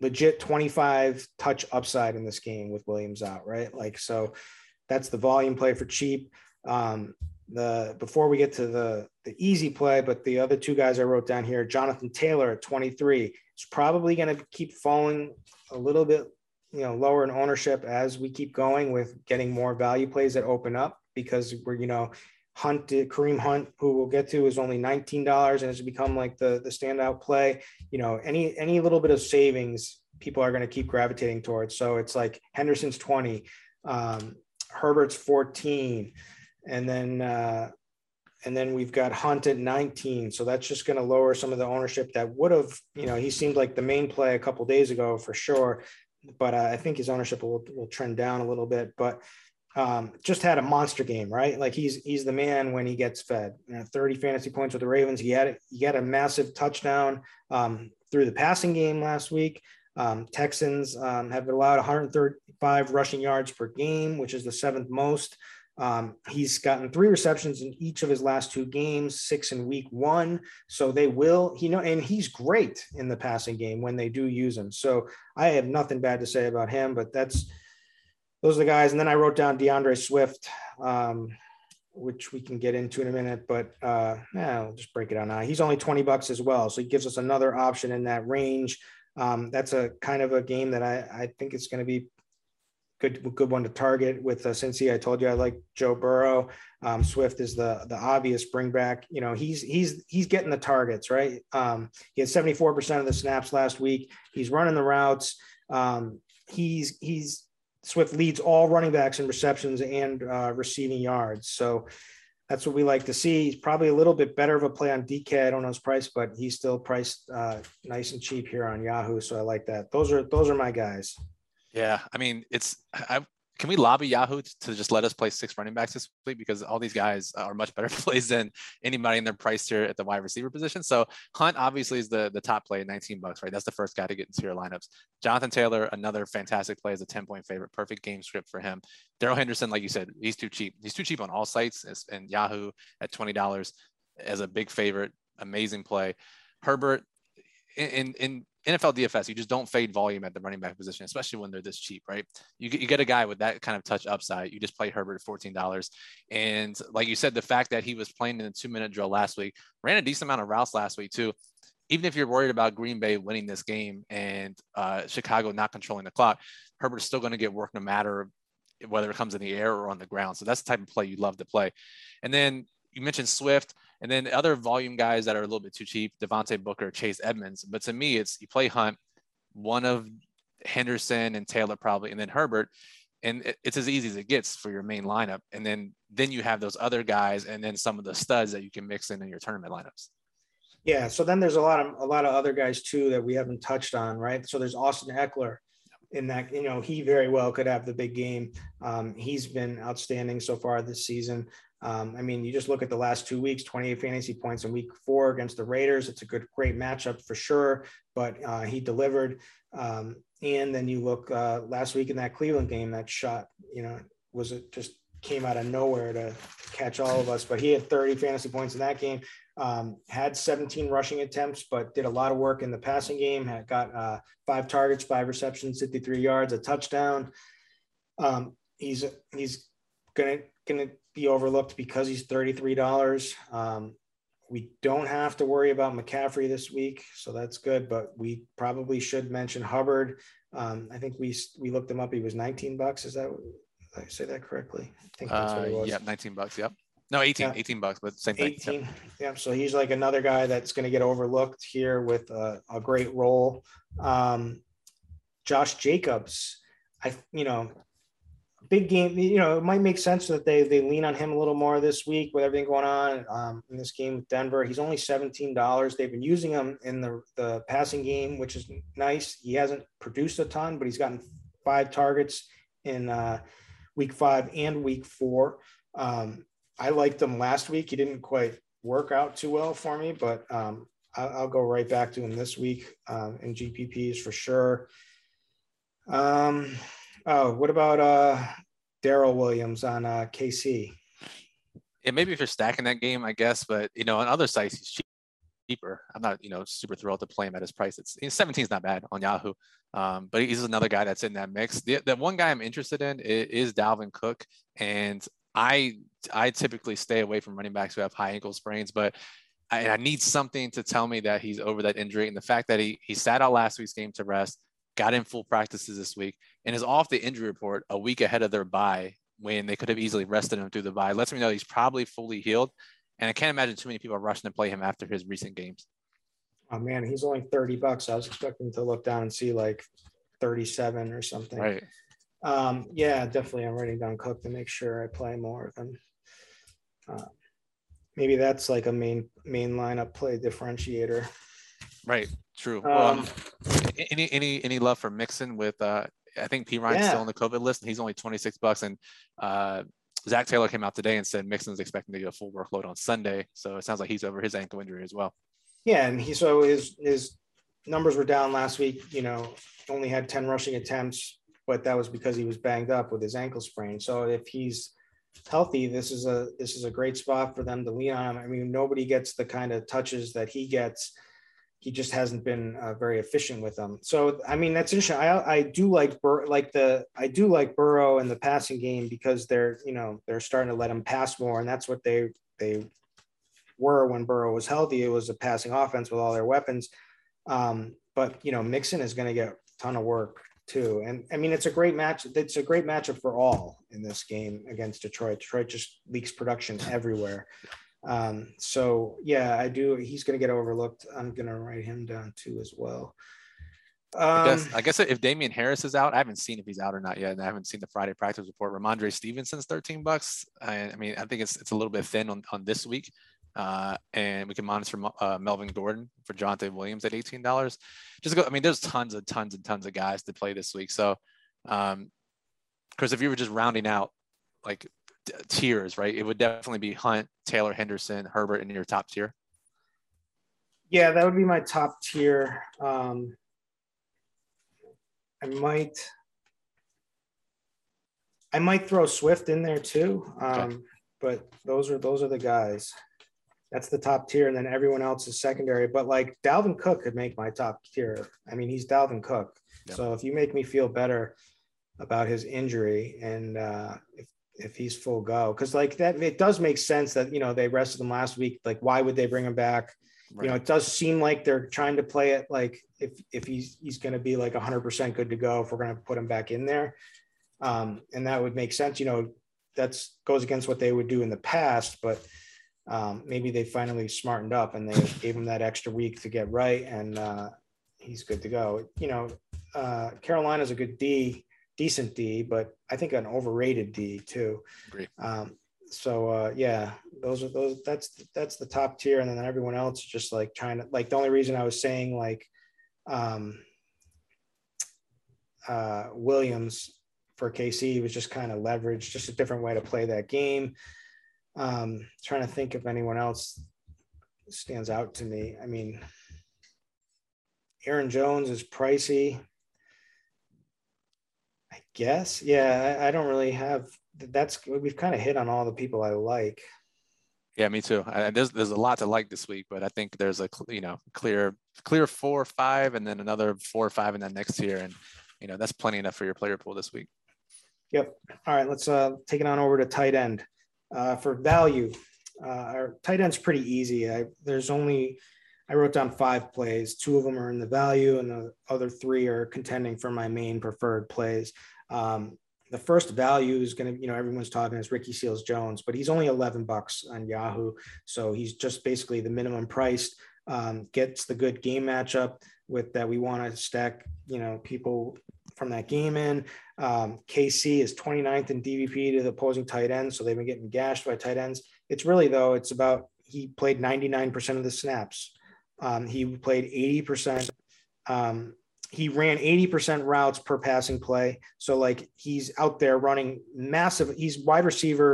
legit twenty-five touch upside in this game with Williams out, right? Like, so that's the volume play for cheap. Um, the, before we get to the, the easy play, but the other two guys I wrote down here, Jonathan Taylor at twenty-three is probably going to keep falling a little bit, you know, lower in ownership as we keep going with getting more value plays that open up, because we're, you know, Hunt, Kareem Hunt, who we'll get to, is only nineteen dollars and has become like the, the standout play. You know, any, any little bit of savings people are going to keep gravitating towards. So it's like Henderson's twenty, um, Herbert's fourteen, and then, uh, and then we've got Hunt at nineteen. So that's just going to lower some of the ownership that would have, you know, he seemed like the main play a couple of days ago for sure. But uh, I think his ownership will, will trend down a little bit, but um, just had a monster game, right? Like he's, he's the man when he gets fed. You know, thirty fantasy points with the Ravens. He had, he had a massive touchdown um, through the passing game last week. Um, Texans um, have allowed one hundred thirty-five rushing yards per game, which is the seventh most. Um, he's gotten three receptions in each of his last two games, six in week one. So they will, you know, and he's great in the passing game when they do use him. So I have nothing bad to say about him, but that's, those are the guys. And then I wrote down DeAndre Swift, um, which we can get into in a minute, but, uh, yeah, we'll just break it down now. He's only twenty bucks as well. So he gives us another option in that range. Um, that's a kind of a game that I, I think it's going to be good good one to target with uh, Cincy. I told you I like Joe Burrow. Um, Swift is the the obvious bring back. You know, he's he's he's getting the targets, right? Um, he had seventy-four percent of the snaps last week. He's running the routes. Um, he's he's Swift leads all running backs in receptions and uh, receiving yards. So that's what we like to see. He's probably a little bit better of a play on D K. I don't know his price, but he's still priced uh, nice and cheap here on Yahoo. So I like that. Those are those are my guys. Yeah, I mean, it's I, can we lobby Yahoo to just let us play six running backs this week, because all these guys are much better plays than anybody in their price tier at the wide receiver position. So Hunt obviously is the, the top play at nineteen bucks, right? That's the first guy to get into your lineups. Jonathan Taylor, another fantastic play, is a ten point favorite, perfect game script for him. Daryl Henderson, like you said, he's too cheap. He's too cheap on all sites, and Yahoo at twenty dollars as a big favorite, amazing play. Herbert in in. N F L D F S, you just don't fade volume at the running back position, especially when they're this cheap, right? You get, you get a guy with that kind of touch upside. You just play Herbert at fourteen dollars. And like you said, the fact that he was playing in a two-minute drill last week, ran a decent amount of routes last week too. Even if you're worried about Green Bay winning this game and uh, Chicago not controlling the clock, Herbert's still going to get work no matter whether it comes in the air or on the ground. So that's the type of play you love to play. And then you mentioned Swift. And then other volume guys that are a little bit too cheap, Devontae Booker, Chase Edmonds. But to me, it's you play Hunt, one of Henderson and Taylor probably, and then Herbert. And it's as easy as it gets for your main lineup. And then then you have those other guys and then some of the studs that you can mix in in your tournament lineups. Yeah, so then there's a lot of a lot of other guys, too, that we haven't touched on, right? So there's Austin Eckler. In that, you know, he very well could have the big game. Um, he's been outstanding so far this season. Um, I mean, you just look at the last two weeks, twenty-eight fantasy points in week four against the Raiders. It's a good, great matchup for sure, but uh, he delivered. Um, and then you look uh, last week in that Cleveland game, that shot, you know, was it just came out of nowhere to catch all of us, but he had thirty fantasy points in that game. Um, had seventeen rushing attempts, but did a lot of work in the passing game. Had got uh, five targets, five receptions, fifty-three yards, a touchdown. Um, he's he's gonna gonna be overlooked because he's thirty-three dollars. Um, we don't have to worry about McCaffrey this week, so that's good. But we probably should mention Hubbard. Um, I think we we looked him up. He was nineteen bucks. Is that did I say that correctly? I think that's what it was. Uh, yeah, nineteen bucks. Yep. No, eighteen, yeah. eighteen bucks, but same thing. eighteen, yeah. So he's like another guy that's going to get overlooked here with a, a great role. Um, Josh Jacobs, I, you know, big game, you know, it might make sense that they, they lean on him a little more this week with everything going on um, in this game with Denver. He's only seventeen dollars. They've been using him in the, the passing game, which is nice. He hasn't produced a ton, but he's gotten five targets in uh, week five and week four. Um, I liked him last week. He didn't quite work out too well for me, but um, I'll, I'll go right back to him this week um, in G P Ps for sure. Um, oh, what about uh, Darrell Williams on uh, K C? Yeah, maybe if you're stacking that game, I guess, but you know, on other sites, he's cheap. Cheaper. I'm not, you know, super thrilled to play him at his price. It's seventeen is not bad on Yahoo, um, but he's another guy that's in that mix. The, the one guy I'm interested in is Dalvin Cook, and I I typically stay away from running backs who have high ankle sprains, but I, I need something to tell me that he's over that injury. And the fact that he he sat out last week's game to rest, got in full practices this week, and is off the injury report a week ahead of their bye when they could have easily rested him through the bye, lets me know he's probably fully healed. And I can't imagine too many people are rushing to play him after his recent games. Oh man, he's only thirty bucks. I was expecting to look down and see like thirty-seven or something. Right. Um, yeah, definitely. I'm writing down Cook to make sure I play more of them. Uh, maybe that's like a main main lineup play differentiator. Right. True. Um, well, any any any love for Mixon with? Uh, I think P Ryan's yeah. still on the COVID list, and he's only twenty-six bucks. And uh, Zach Taylor came out today and said Mixon's expecting to get a full workload on Sunday, so it sounds like he's over his ankle injury as well. Yeah, and he so his his numbers were down last week. You know, only had ten rushing attempts. But that was because he was banged up with his ankle sprain. So if he's healthy, this is a this is a great spot for them to lean on him. I mean, nobody gets the kind of touches that he gets. He just hasn't been uh, very efficient with them. So I mean, that's interesting. I I do like Bur- like the I do like Burrow in the passing game because they're you know they're starting to let him pass more, and that's what they they were when Burrow was healthy. It was a passing offense with all their weapons. Um, but you know, Mixon is going to get a ton of work too. And I mean, it's a great match. It's a great matchup for all in this game against Detroit. Detroit just leaks production everywhere. Um, so yeah, I do. He's going to get overlooked. I'm going to write him down too as well. Um, I, guess, I guess if Damian Harris is out, I haven't seen if he's out or not yet, and I haven't seen the Friday practice report. Ramondre Stevenson's thirteen bucks. I, I mean, I think it's it's a little bit thin on, on this week, uh, and we can monitor uh, Melvin Gordon for Jonte Williams at eighteen dollars. Just go. I mean, there's tons and tons and tons of guys to play this week. So, um, Chris, if you were just rounding out like t- tiers, right, it would definitely be Hunt, Taylor, Henderson, Herbert in your top tier. Yeah, that would be my top tier. Um, I might, I might throw Swift in there too, um, okay. But those are those are the guys. That's the top tier, and then everyone else is secondary. But like Dalvin Cook could make my top tier. I mean, he's Dalvin Cook. Yep. So if you make me feel better about his injury and uh, if if he's full go, because like that, it does make sense that you know they rested him last week. Like, why would they bring him back? Right. You know, it does seem like they're trying to play it like if if he's he's going to be like one hundred percent good to go if we're going to put him back in there. Um, and that would make sense. You know, that goes against what they would do in the past, but um, maybe they finally smartened up and they gave him that extra week to get right, and uh, he's good to go. You know, uh, Carolina's a good D, decent D, but I think an overrated D too. Great. Um, So uh, yeah, those are those. That's that's the top tier, and then everyone else just like trying to like. The only reason I was saying like um, uh, Williams for K C was just kind of leverage, just a different way to play that game. Um, trying to think if anyone else stands out to me. I mean, Aaron Jones is pricey, I guess. Yeah, I, I don't really have. That's we've kind of hit on all the people I like. Yeah, me too. I, there's there's a lot to like this week, but I think there's a you know clear clear four or five, and then another four or five in that next tier, and you know that's plenty enough for your player pool this week. Yep. All right, let's uh, take it on over to tight end uh, for value. Uh, our tight end's pretty easy. I, there's only I wrote down five plays. Two of them are in the value, and the other three are contending for my main preferred plays. Um, The first value is going to, you know, everyone's talking is Ricky Seals-Jones, but he's only eleven bucks on Yahoo. So he's just basically the minimum priced, um, gets the good game matchup with that. We want to stack, you know, people from that game in. Um, K C is twenty-ninth in D V P to the opposing tight ends. So they've been getting gashed by tight ends. It's really, though, it's about, he played ninety-nine percent of the snaps. Um, he played eighty percent. Um, He ran eighty percent routes per passing play. So like he's out there running massive. He's wide receiver,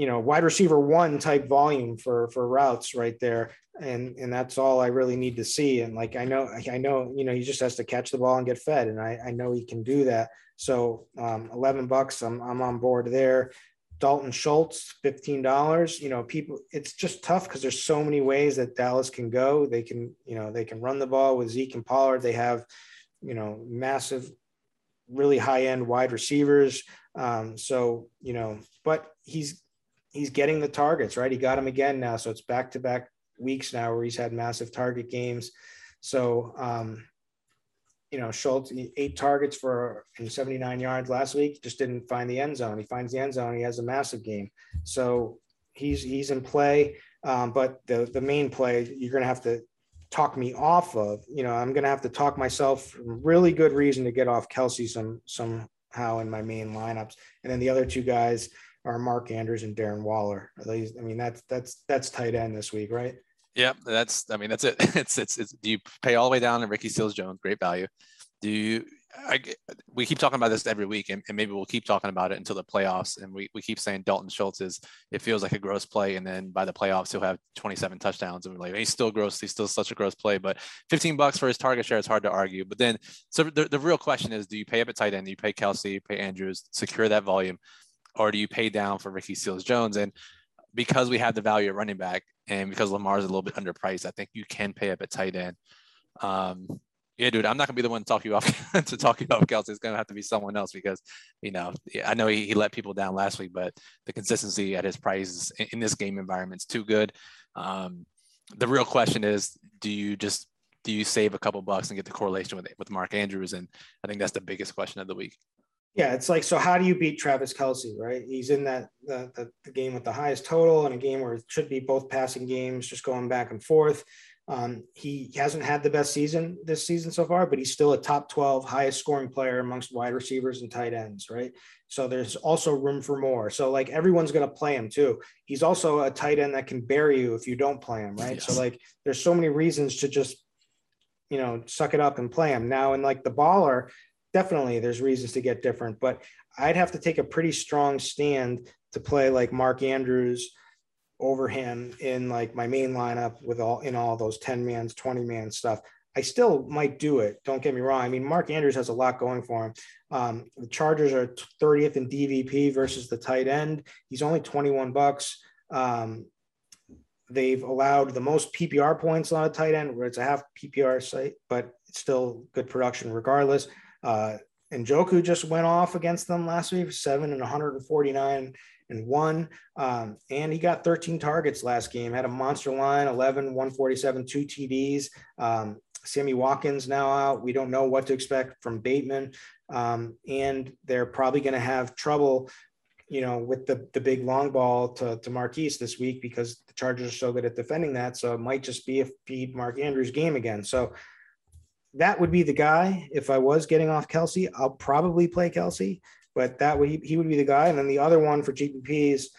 you know, wide receiver one type volume for, for routes right there. And, and that's all I really need to see. And like, I know, I know, you know, he just has to catch the ball and get fed. And I, I know he can do that. So um, eleven bucks. I'm, I'm on board there. Dalton Schultz, fifteen dollars, you know, people, it's just tough because there's so many ways that Dallas can go. They can, you know, they can run the ball with Zeke and Pollard. They have, you know, massive, really high end wide receivers. Um, so, you know, but he's, he's getting the targets, right? He got him again now. So it's back to back weeks now where he's had massive target games. So, um, you know, Schultz, eight targets for seventy-nine yards last week, just didn't find the end zone. He finds the end zone. He has a massive game. So he's, he's in play. Um, but the, the main play you're going to have to talk me off of, you know, I'm going to have to talk myself really good reason to get off Kelsey some, somehow in my main lineups. And then the other two guys are Mark Andrews and Darren Waller. Are these, I mean, that's, that's, that's tight end this week, right? Yep, that's. I mean, that's it. It's. It's. It's. Do you pay all the way down to Ricky Seals-Jones? Great value. Do you? I, we keep talking about this every week, and, and maybe we'll keep talking about it until the playoffs. And we, we keep saying Dalton Schultz is. It feels like a gross play, and then by the playoffs, he'll have twenty-seven touchdowns, and we're like, he's still gross. He's still such a gross play. But fifteen bucks for his target share is hard to argue. But then, so the, the real question is, do you pay up at tight end? Do you pay Kelsey? You pay Andrews? Secure that volume, or do you pay down for Ricky Seals-Jones? And because we have the value at running back, and because Lamar is a little bit underpriced, I think you can pay up at tight end. Um, yeah, dude, I'm not gonna be the one to talk you off to talk you off Kelsey. It's gonna have to be someone else because, you know, I know he, he let people down last week, but the consistency at his prices in, in this game environment is too good. Um, the real question is, do you just do you save a couple bucks and get the correlation with with Mark Andrews? And I think that's the biggest question of the week. Yeah, it's like, so how do you beat Travis Kelce, right? He's in that the, the, the game with the highest total, and a game where it should be both passing games, just going back and forth. Um, he hasn't had the best season this season so far, but he's still a top twelve highest scoring player amongst wide receivers and tight ends, right? So there's also room for more. So like everyone's going to play him too. He's also a tight end that can bury you if you don't play him, right? Yes. So like there's so many reasons to just, you know, suck it up and play him now. And like the baller, definitely there's reasons to get different, but I'd have to take a pretty strong stand to play like Mark Andrews over him in like my main lineup with all in all those ten mans, twenty man stuff. I still might do it. Don't get me wrong. I mean, Mark Andrews has a lot going for him. Um, the Chargers are thirtieth in D V P versus the tight end. He's only twenty-one bucks. Um, They've allowed the most P P R points on a tight end, where it's a half P P R site, but it's still good production regardless. Uh, and Njoku just went off against them last week, seven and one forty-nine and one. Um, and he got thirteen targets last game, had a monster line, eleven, one forty-seven, two T Ds. Um, Sammy Watkins now out. We don't know what to expect from Bateman. Um, and they're probably going to have trouble, you know, with the, the big long ball to, to Marquise this week, because the Chargers are so good at defending that. So it might just be a feed Mark Andrews game again. So that would be the guy. If I was getting off Kelce, I'll probably play Kelce, but that would, he would be the guy. And then the other one for G P P is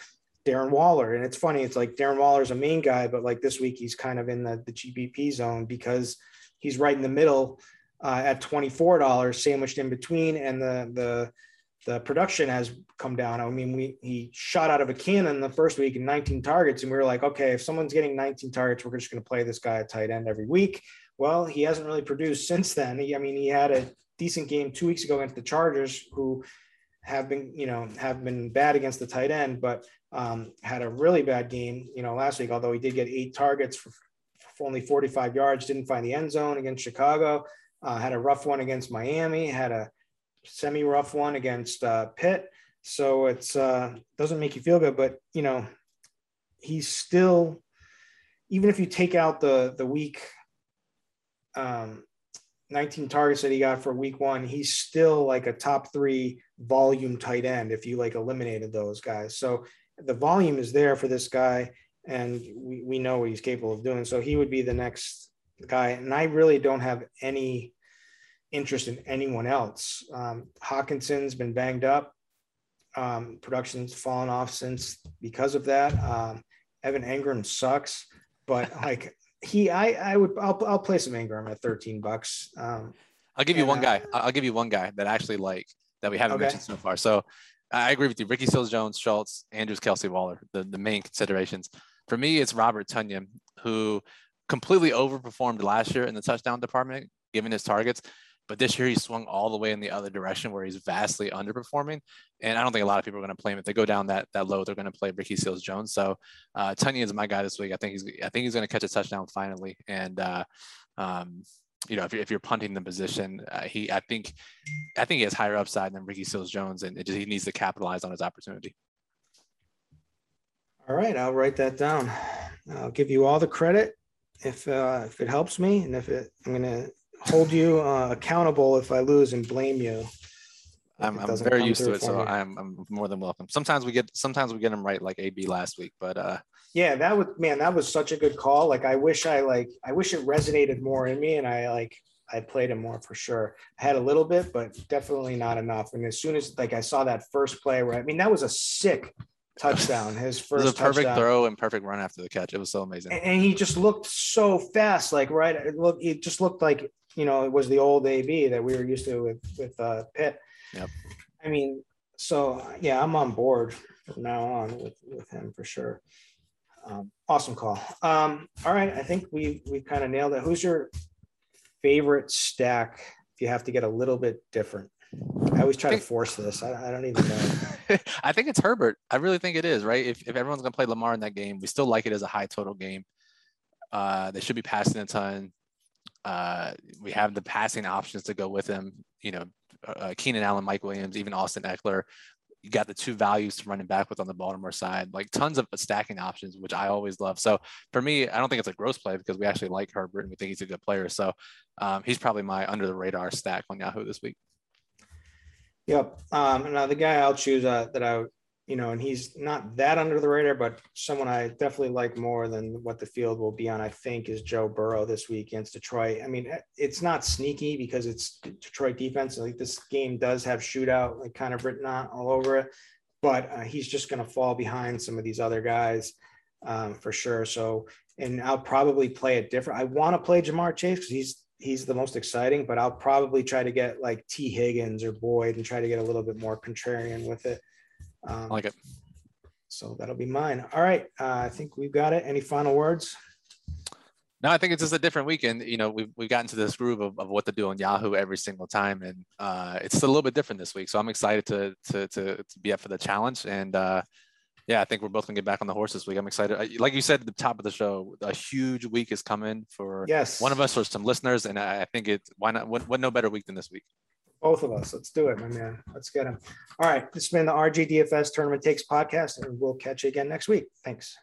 Darren Waller. And it's funny. It's like Darren Waller's a main guy, but like this week he's kind of in the, the G P P zone because he's right in the middle uh, at twenty-four dollars sandwiched in between. And the, the, The production has come down. I mean, we he shot out of a cannon the first week in nineteen targets, and we were like, okay, if someone's getting nineteen targets, we're just going to play this guy at tight end every week. Well, he hasn't really produced since then. He, I mean, he had a decent game two weeks ago against the Chargers, who have been, you know, have been bad against the tight end, but um, had a really bad game, you know, last week, although he did get eight targets for, for only forty-five yards, didn't find the end zone against Chicago, uh, had a rough one against Miami, had a semi-rough one against uh, Pitt. So it's uh, doesn't make you feel good, but you know, he's still, even if you take out the, the week um, nineteen targets that he got for week one, he's still like a top three volume tight end if you like eliminated those guys. So the volume is there for this guy, and we, we know what he's capable of doing. So he would be the next guy. And I really don't have any interest in anyone else. Um, Hawkinson's been banged up. Um, production's fallen off since because of that. Um, Evan Engram sucks, but like he, I, I would, I'll, I'll play some Engram at thirteen bucks. Um, I'll give you and, one guy. Uh, I'll give you one guy that I actually like that we haven't okay. mentioned so far. So I agree with you. Ricky Seals Jones, Schultz, Andrews, Kelce, Waller, the, the main considerations. For me, it's Robert Tonyan, who completely overperformed last year in the touchdown department, given his targets. But this year he swung all the way in the other direction, where he's vastly underperforming. And I don't think a lot of people are going to play him. If they go down that that low, they're going to play Ricky Seals-Jones. So uh, Tonyan is my guy this week. I think he's I think he's going to catch a touchdown finally. And uh, um, you know, if you're, if you're punting the position, uh, he I think I think he has higher upside than Ricky Seals-Jones, and it just, he needs to capitalize on his opportunity. All right, I'll write that down. I'll give you all the credit if uh, if it helps me, and if it, I'm going to hold you uh, accountable if I lose and blame you. I'm, I'm very used to it, so I'm, I'm more than welcome. Sometimes we get, sometimes we get them right, like A B last week. But uh, yeah, that was man, that was such a good call. Like I wish I like I wish it resonated more in me, and I like I played him more for sure. I had a little bit, but definitely not enough. And as soon as like I saw that first play, where I mean that was a sick touchdown, his first it was a perfect touchdown. Throw and perfect run after the catch. It was so amazing, and, and he just looked so fast. Like right, it looked it just looked like. You know, it was the old A B that we were used to with, with uh, Pitt. Yep. I mean, so, yeah, I'm on board from now on with, with him for sure. Um, awesome call. Um, all right, I think we we kind of nailed it. Who's your favorite stack if you have to get a little bit different? I always try to force this. I, I don't even know. I think it's Herbert. I really think it is, right? If, if everyone's going to play Lamar in that game, we still like it as a high total game. Uh, they should be passing a ton. Uh, we have the passing options to go with him, you know, uh, Keenan Allen, Mike Williams, even Austin Eckler. You got the two values to running back with on the Baltimore side, like tons of stacking options, which I always love. So for me, I don't think it's a gross play because we actually like Herbert and we think he's a good player. So um, he's probably my under the radar stack on Yahoo this week. Yep. Um, and uh, the guy I'll choose uh, that I, you know, and he's not that under the radar, but someone I definitely like more than what the field will be on, I think, is Joe Burrow this week against Detroit. I mean, it's not sneaky because it's Detroit defense. Like this game does have shootout, like kind of written on all over it, but uh, he's just going to fall behind some of these other guys um, for sure. So, and I'll probably play it different. I want to play Jamar Chase because he's, he's the most exciting, but I'll probably try to get like T Higgins or Boyd and try to get a little bit more contrarian with it. Um, I like it. So that'll be mine. All right. Uh, I think we've got it. Any final words? No, I think it's just a different weekend. You know, we've, we've gotten to this groove of, of what to do on Yahoo every single time. And uh, it's a little bit different this week. So I'm excited to, to, to, to be up for the challenge. And uh, yeah, I think we're both gonna get back on the horse this week. I'm excited. Like you said at the top of the show, a huge week is coming for yes. one of us or some listeners. And I think it's why not, what, what no better week than this week? Both of us. Let's do it, my man. Let's get him. All right. This has been the R G D F S Tournament Takes podcast, and we'll catch you again next week. Thanks.